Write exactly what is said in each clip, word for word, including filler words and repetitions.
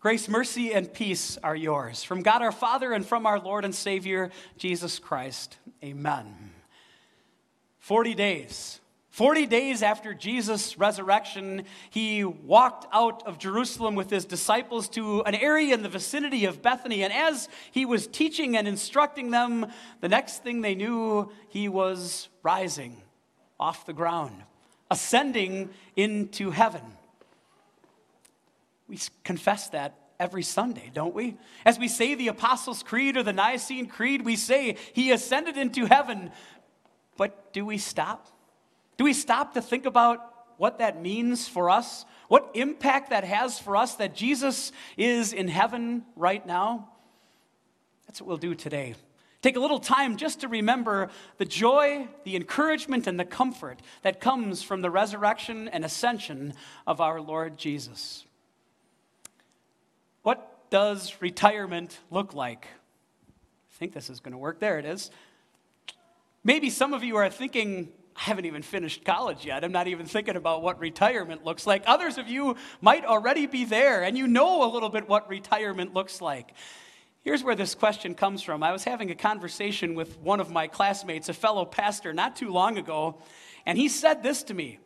Grace, mercy, and peace are yours, from God our Father and from our Lord and Savior, Jesus Christ. Amen. Forty days. Forty days after Jesus' resurrection, he walked out of Jerusalem with his disciples to an area in the vicinity of Bethany. And as he was teaching and instructing them, the next thing they knew, he was rising off the ground, ascending into heaven. We confess that every Sunday, don't we? As we say the Apostles' Creed or the Nicene Creed, we say, he ascended into heaven. But do we stop? Do we stop to think about what that means for us? What impact that has for us that Jesus is in heaven right now? That's what we'll do today. Take a little time just to remember the joy, the encouragement, and the comfort that comes from the resurrection and ascension of our Lord Jesus. What does retirement look like? I think this is going to work. There it is. Maybe some of you are thinking, I haven't even finished college yet. I'm not even thinking about what retirement looks like. Others of you might already be there, and you know a little bit what retirement looks like. Here's where this question comes from. I was having a conversation with one of my classmates, a fellow pastor, not too long ago, and he said this to me,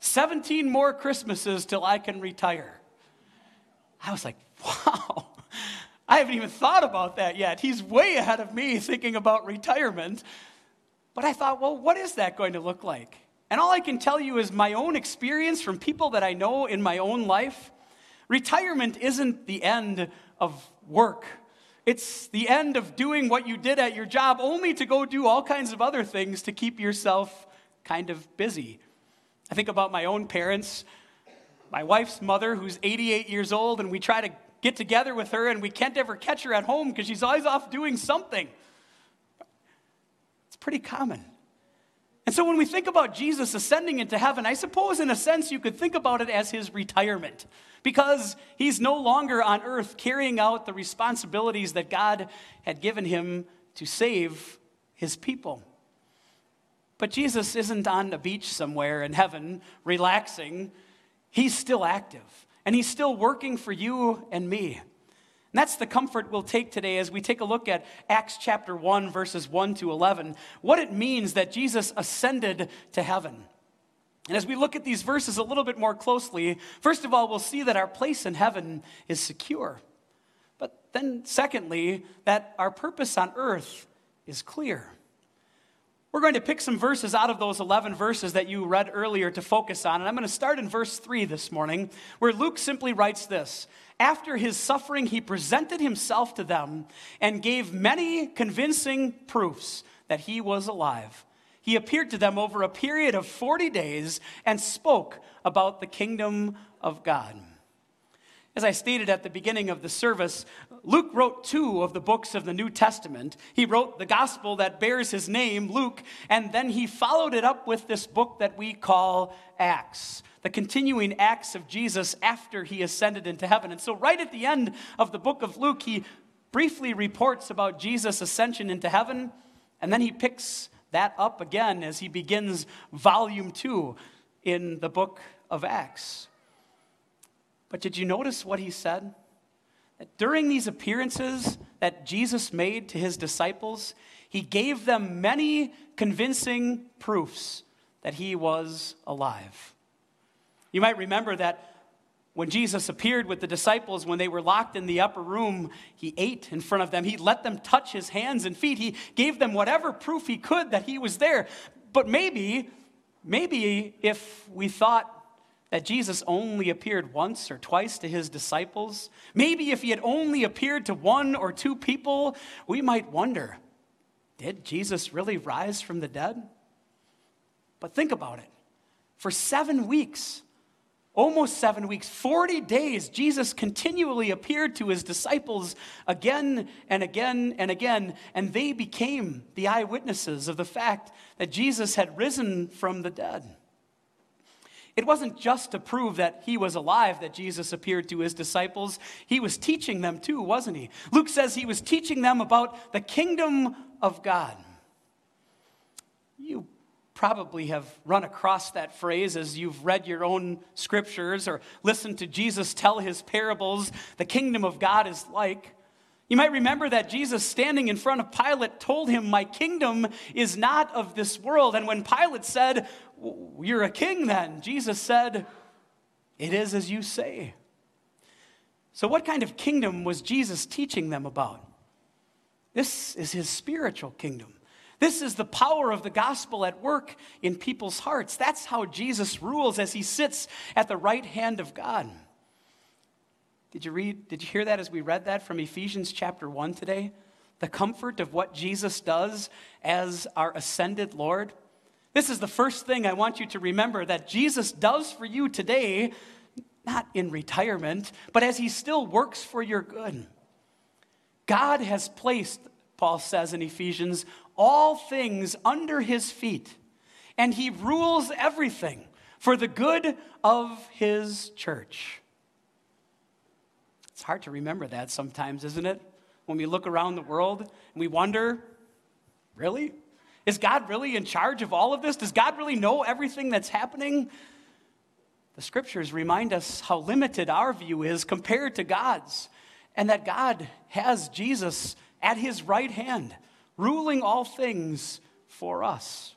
seventeen more Christmases till I can retire. I was like, wow, I haven't even thought about that yet. He's way ahead of me thinking about retirement. But I thought, well, what is that going to look like? And all I can tell you is my own experience from people that I know in my own life. Retirement isn't the end of work. It's the end of doing what you did at your job only to go do all kinds of other things to keep yourself kind of busy. I think about my own parents, my wife's mother, who's eighty-eight years old, and we try to get together with her, and we can't ever catch her at home because she's always off doing something. Pretty common. And so when we think about Jesus ascending into heaven, I suppose in a sense you could think about it as his retirement, because he's no longer on earth carrying out the responsibilities that God had given him to save his people. But Jesus isn't on a beach somewhere in heaven relaxing. He's still active, and he's still working for you and me. And that's the comfort we'll take today as we take a look at Acts chapter one, verses one to eleven, what it means that Jesus ascended to heaven. And as we look at these verses a little bit more closely, first of all, we'll see that our place in heaven is secure. But then secondly, that our purpose on earth is clear. We're going to pick some verses out of those eleven verses that you read earlier to focus on, and I'm going to start in verse three this morning, where Luke simply writes this, after his suffering, he presented himself to them and gave many convincing proofs that he was alive. He appeared to them over a period of forty days and spoke about the kingdom of God. As I stated at the beginning of the service, Luke wrote two of the books of the New Testament. He wrote the gospel that bears his name, Luke, and then he followed it up with this book that we call Acts, the continuing acts of Jesus after he ascended into heaven. And so right at the end of the book of Luke, he briefly reports about Jesus' ascension into heaven, and then he picks that up again as he begins volume two in the book of Acts. But did you notice what he said? That during these appearances that Jesus made to his disciples, he gave them many convincing proofs that he was alive. You might remember that when Jesus appeared with the disciples, when they were locked in the upper room, he ate in front of them. He let them touch his hands and feet. He gave them whatever proof he could that he was there. But maybe, maybe if we thought that Jesus only appeared once or twice to his disciples, maybe if he had only appeared to one or two people, we might wonder, did Jesus really rise from the dead? But think about it. For seven weeks... Almost seven weeks, forty days, Jesus continually appeared to his disciples again and again and again, and they became the eyewitnesses of the fact that Jesus had risen from the dead. It wasn't just to prove that he was alive that Jesus appeared to his disciples. He was teaching them too, wasn't he? Luke says he was teaching them about the kingdom of God. You probably have run across that phrase as you've read your own scriptures or listened to Jesus tell his parables, the kingdom of God is like. You might remember that Jesus, standing in front of Pilate, told him, my kingdom is not of this world. And when Pilate said, you're a king then, Jesus said, it is as you say. So what kind of kingdom was Jesus teaching them about? This is his spiritual kingdom. This is the power of the gospel at work in people's hearts. That's how Jesus rules as he sits at the right hand of God. Did you read, did you hear that as we read that from Ephesians chapter one today? The comfort of what Jesus does as our ascended Lord. This is the first thing I want you to remember that Jesus does for you today, not in retirement, but as he still works for your good. God has placed, Paul says in Ephesians, all things under his feet, and he rules everything for the good of his church. It's hard to remember that sometimes, isn't it? When we look around the world and we wonder, really? Is God really in charge of all of this? Does God really know everything that's happening? The scriptures remind us how limited our view is compared to God's, and that God has Jesus at his right hand, ruling all things for us.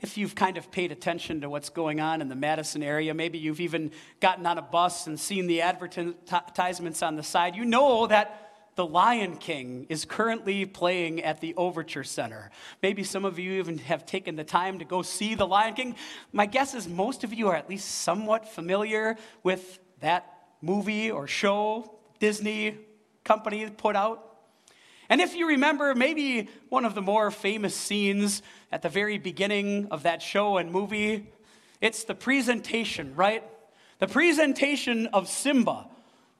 If you've kind of paid attention to what's going on in the Madison area, maybe you've even gotten on a bus and seen the advertisements on the side, you know that the Lion King is currently playing at the Overture Center. Maybe some of you even have taken the time to go see the Lion King. My guess is most of you are at least somewhat familiar with that movie or show Disney company put out. And if you remember, maybe one of the more famous scenes at the very beginning of that show and movie, it's the presentation, right? The presentation of Simba,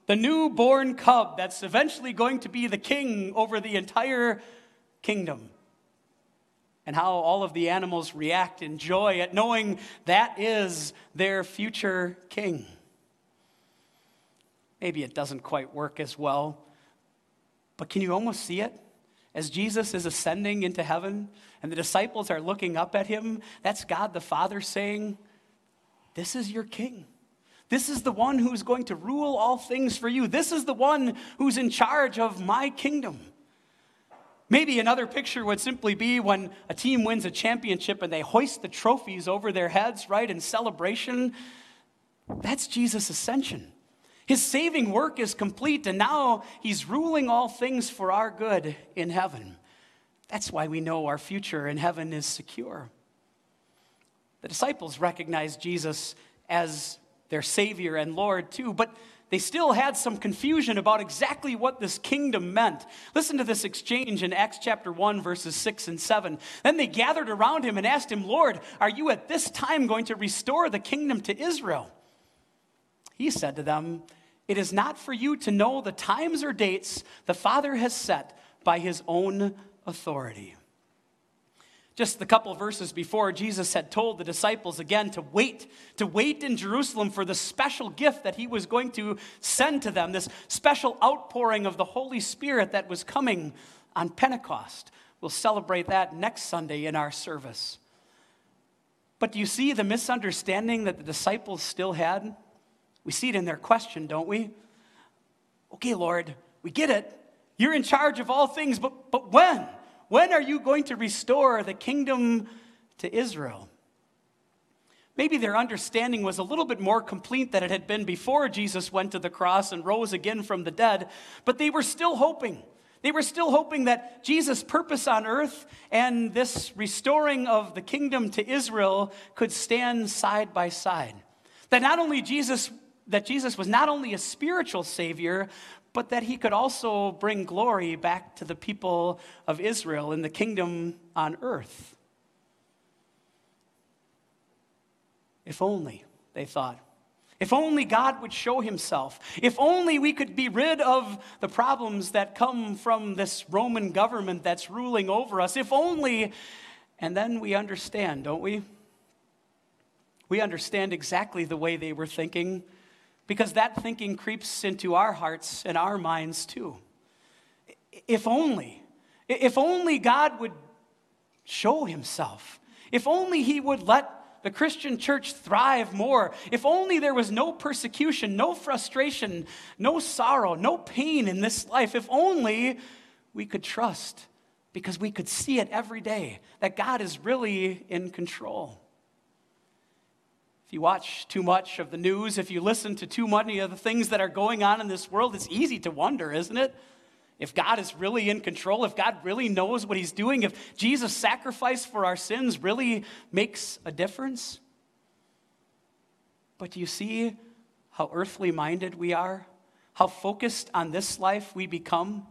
the newborn cub that's eventually going to be the king over the entire kingdom. And how all of the animals react in joy at knowing that is their future king. Maybe it doesn't quite work as well. But can you almost see it? As Jesus is ascending into heaven and the disciples are looking up at him, that's God the Father saying, this is your king. This is the one who's going to rule all things for you. This is the one who's in charge of my kingdom. Maybe another picture would simply be when a team wins a championship and they hoist the trophies over their heads, right, in celebration. That's Jesus' ascension. His saving work is complete, and now he's ruling all things for our good in heaven. That's why we know our future in heaven is secure. The disciples recognized Jesus as their Savior and Lord too, but they still had some confusion about exactly what this kingdom meant. Listen to this exchange in Acts chapter one, verses six and seven. Then they gathered around him and asked him, Lord, are you at this time going to restore the kingdom to Israel? He said to them, it is not for you to know the times or dates the Father has set by his own authority. Just a couple of verses before, Jesus had told the disciples again to wait, to wait in Jerusalem for the special gift that he was going to send to them, this special outpouring of the Holy Spirit that was coming on Pentecost. We'll celebrate that next Sunday in our service. But do you see the misunderstanding that the disciples still had? We see it in their question, don't we? Okay, Lord, we get it. You're in charge of all things, but, but when? When are you going to restore the kingdom to Israel? Maybe their understanding was a little bit more complete than it had been before Jesus went to the cross and rose again from the dead, but they were still hoping. They were still hoping that Jesus' purpose on earth and this restoring of the kingdom to Israel could stand side by side. That not only Jesus... that Jesus was not only a spiritual Savior, but that he could also bring glory back to the people of Israel in the kingdom on earth. If only, they thought. If only God would show himself. If only we could be rid of the problems that come from this Roman government that's ruling over us. If only, and then we understand, don't we? We understand exactly the way they were thinking, because that thinking creeps into our hearts and our minds too. If only, if only God would show himself. If only he would let the Christian church thrive more. If only there was no persecution, no frustration, no sorrow, no pain in this life. If only we could trust, because we could see it every day, that God is really in control. If you watch too much of the news, if you listen to too many of the things that are going on in this world, it's easy to wonder, isn't it? If God is really in control, if God really knows what he's doing, if Jesus' sacrifice for our sins really makes a difference. But do you see how earthly minded we are? How focused on this life we become?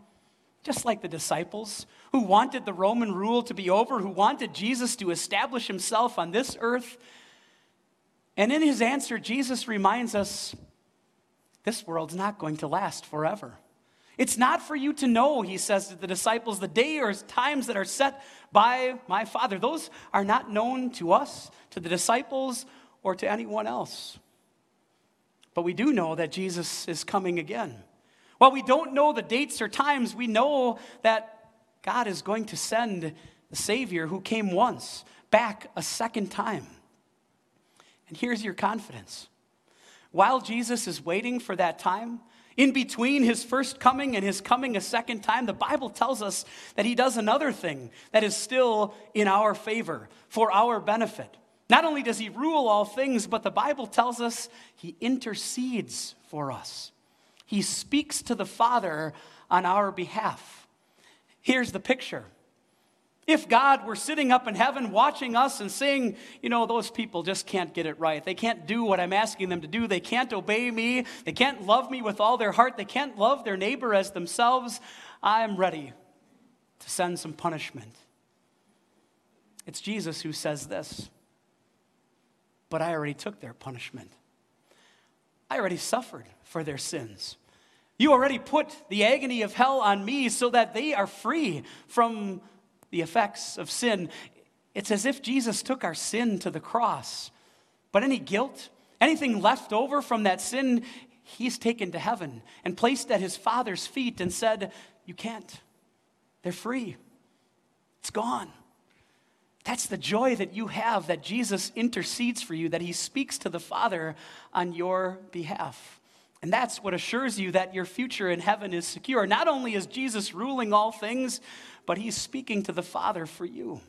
Just like the disciples who wanted the Roman rule to be over, who wanted Jesus to establish himself on this earth. And in his answer, Jesus reminds us, this world's not going to last forever. It's not for you to know, he says to the disciples, the day or times that are set by my Father. Those are not known to us, to the disciples, or to anyone else. But we do know that Jesus is coming again. While we don't know the dates or times, we know that God is going to send the Savior who came once back a second time. And here's your confidence. While Jesus is waiting for that time, in between his first coming and his coming a second time, the Bible tells us that he does another thing that is still in our favor, for our benefit. Not only does he rule all things, but the Bible tells us he intercedes for us. He speaks to the Father on our behalf. Here's the picture. If God were sitting up in heaven watching us and saying, you know, those people just can't get it right. They can't do what I'm asking them to do. They can't obey me. They can't love me with all their heart. They can't love their neighbor as themselves. I'm ready to send some punishment. It's Jesus who says this. But I already took their punishment. I already suffered for their sins. You already put the agony of hell on me so that they are free from the effects of sin. It's as if Jesus took our sin to the cross. But any guilt, anything left over from that sin, he's taken to heaven and placed at his Father's feet and said, you can't. They're free. It's gone. That's the joy that you have, that Jesus intercedes for you, that he speaks to the Father on your behalf. And that's what assures you that your future in heaven is secure. Not only is Jesus ruling all things, but he's speaking to the Father for you.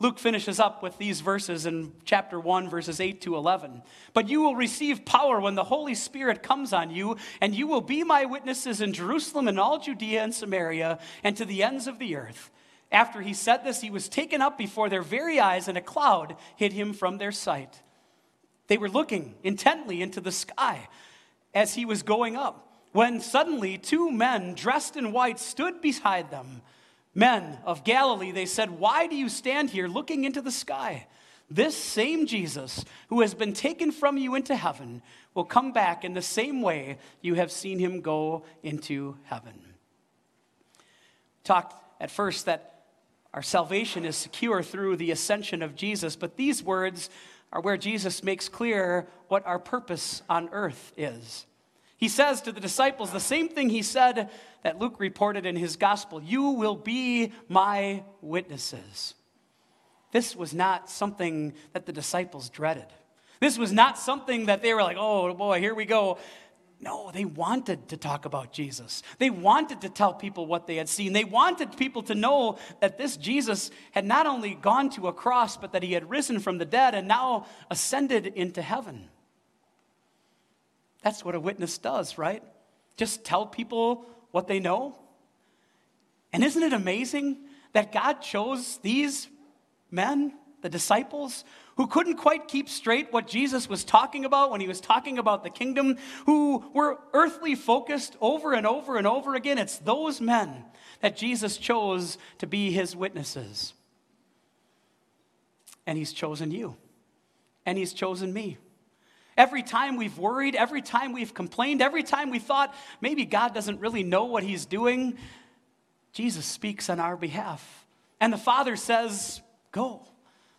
Luke finishes up with these verses in chapter one, verses eight to eleven. But you will receive power when the Holy Spirit comes on you, and you will be my witnesses in Jerusalem and all Judea and Samaria and to the ends of the earth. After he said this, he was taken up before their very eyes, and a cloud hid him from their sight. They were looking intently into the sky as he was going up, when suddenly two men dressed in white stood beside them. Men of Galilee, they said, why do you stand here looking into the sky? This same Jesus who has been taken from you into heaven will come back in the same way you have seen him go into heaven. We talked at first that our salvation is secure through the ascension of Jesus, but these words are where Jesus makes clear what our purpose on earth is. He says to the disciples the same thing he said that Luke reported in his gospel, you will be my witnesses. This was not something that the disciples dreaded. This was not something that they were like, oh boy, here we go. No, they wanted to talk about Jesus. They wanted to tell people what they had seen. They wanted people to know that this Jesus had not only gone to a cross, but that he had risen from the dead and now ascended into heaven. That's what a witness does, right? Just tell people what they know. And isn't it amazing that God chose these men, the disciples, who couldn't quite keep straight what Jesus was talking about when he was talking about the kingdom, who were earthly focused over and over and over again. It's those men that Jesus chose to be his witnesses. And he's chosen you. And he's chosen me. Every time we've worried, every time we've complained, every time we thought maybe God doesn't really know what he's doing, Jesus speaks on our behalf. And the Father says, go.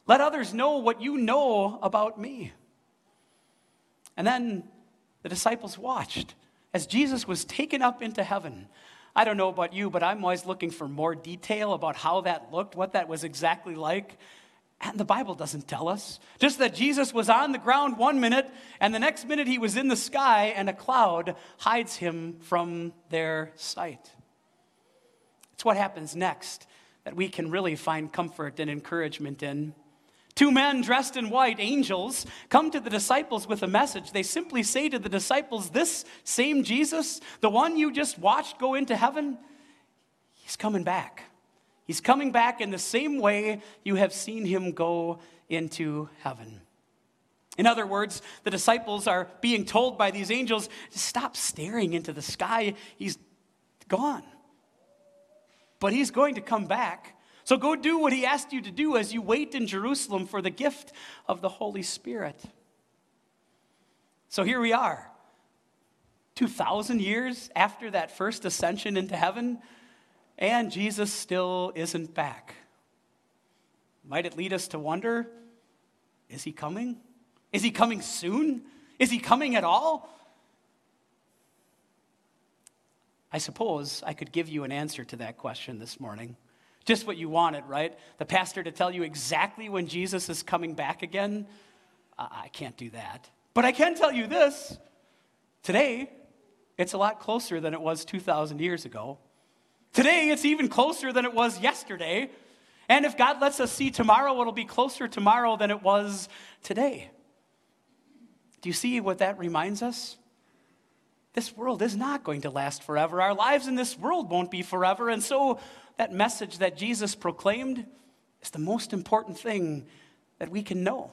Let others know what you know about me. And then the disciples watched as Jesus was taken up into heaven I don't know about you, but I'm always looking for more detail about how that looked, what that was exactly like. And the Bible doesn't tell us. Just that Jesus was on the ground one minute, and the next minute he was in the sky, and a cloud hides him from their sight. It's what happens next that we can really find comfort and encouragement in. Two men dressed in white, angels, come to the disciples with a message. They simply say to the disciples, this same Jesus, the one you just watched go into heaven, he's coming back. He's coming back in the same way you have seen him go into heaven. In other words, the disciples are being told by these angels, stop staring into the sky. He's gone. But he's going to come back. So go do what he asked you to do as you wait in Jerusalem for the gift of the Holy Spirit. So here we are, two thousand years after that first ascension into heaven, and Jesus still isn't back. Might it lead us to wonder, is he coming? Is he coming soon? Is he coming at all? I suppose I could give you an answer to that question this morning. Just what you wanted, right? The pastor to tell you exactly when Jesus is coming back again? I can't do that. But I can tell you this. Today, it's a lot closer than it was two thousand years ago. Today, it's even closer than it was yesterday. And if God lets us see tomorrow, it'll be closer tomorrow than it was today. Do you see what that reminds us? This world is not going to last forever. Our lives in this world won't be forever. And so that message that Jesus proclaimed is the most important thing that we can know.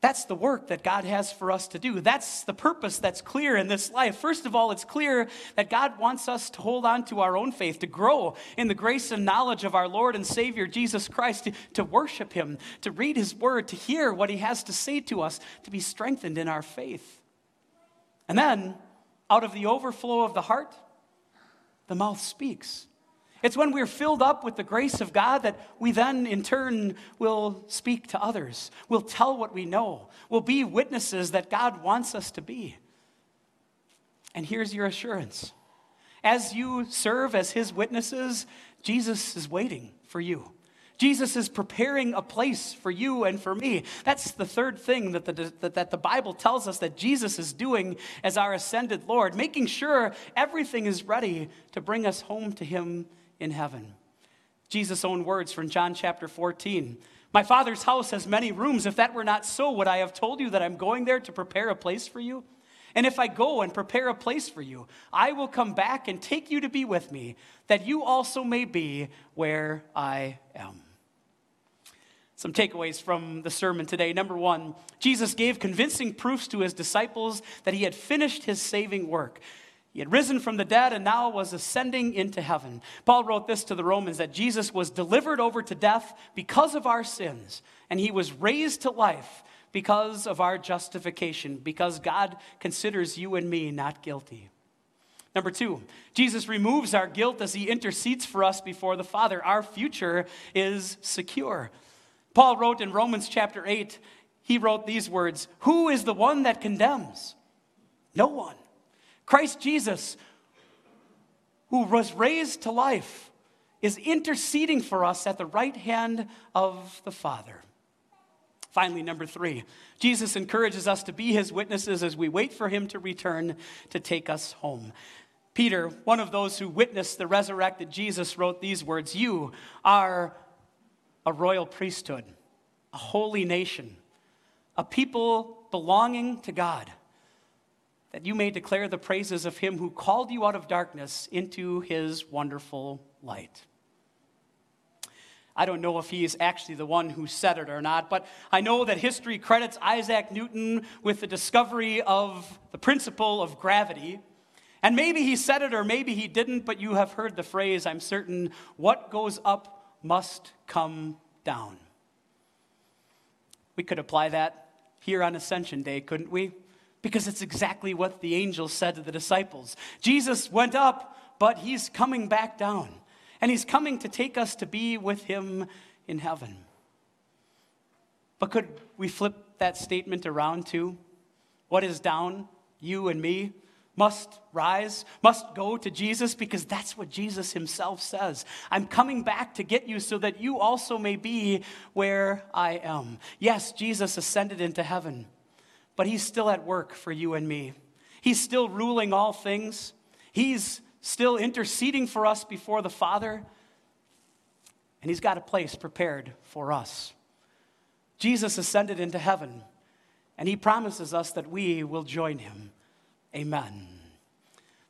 That's the work that God has for us to do. That's the purpose that's clear in this life. First of all, it's clear that God wants us to hold on to our own faith, to grow in the grace and knowledge of our Lord and Savior Jesus Christ, to, to worship him, to read his word, to hear what he has to say to us, to be strengthened in our faith. And then, out of the overflow of the heart, the mouth speaks. It's when we're filled up with the grace of God that we then, in turn, will speak to others. We'll tell what we know. We'll be witnesses that God wants us to be. And here's your assurance. As you serve as his witnesses, Jesus is waiting for you. Jesus is preparing a place for you and for me. That's the third thing that the, that, that the Bible tells us that Jesus is doing as our ascended Lord, making sure everything is ready to bring us home to him in heaven. Jesus' own words from John chapter fourteen. My Father's house has many rooms. If that were not so, would I have told you that I'm going there to prepare a place for you? And if I go and prepare a place for you, I will come back and take you to be with me, that you also may be where I am. Some takeaways from the sermon today. Number one, Jesus gave convincing proofs to his disciples that he had finished his saving work. He had risen from the dead and now was ascending into heaven. Paul wrote this to the Romans, that Jesus was delivered over to death because of our sins, and he was raised to life because of our justification, because God considers you and me not guilty. Number two, Jesus removes our guilt as he intercedes for us before the Father. Our future is secure. Paul wrote in Romans chapter eight, he wrote these words, "Who is the one that condemns? No one. Christ Jesus, who was raised to life, is interceding for us at the right hand of the Father." Finally, number three, Jesus encourages us to be his witnesses as we wait for him to return to take us home. Peter, one of those who witnessed the resurrected Jesus, wrote these words, "You are a royal priesthood, a holy nation, a people belonging to God, that you may declare the praises of him who called you out of darkness into his wonderful light." I don't know if he is actually the one who said it or not, but I know that history credits Isaac Newton with the discovery of the principle of gravity. And maybe he said it or maybe he didn't, but you have heard the phrase, I'm certain, what goes up must come down. We could apply that here on Ascension Day, couldn't we? Because it's exactly what the angels said to the disciples. Jesus went up, but he's coming back down. And he's coming to take us to be with him in heaven. But could we flip that statement around too? What is down, you and me? must rise, must go to Jesus, because that's what Jesus himself says. I'm coming back to get you so that you also may be where I am. Yes, Jesus ascended into heaven, but he's still at work for you and me. He's still ruling all things. He's still interceding for us before the Father, and he's got a place prepared for us. Jesus ascended into heaven, and he promises us that we will join him. Amen.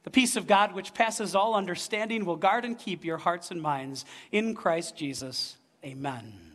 The peace of God, which passes all understanding, will guard and keep your hearts and minds in Christ Jesus. Amen.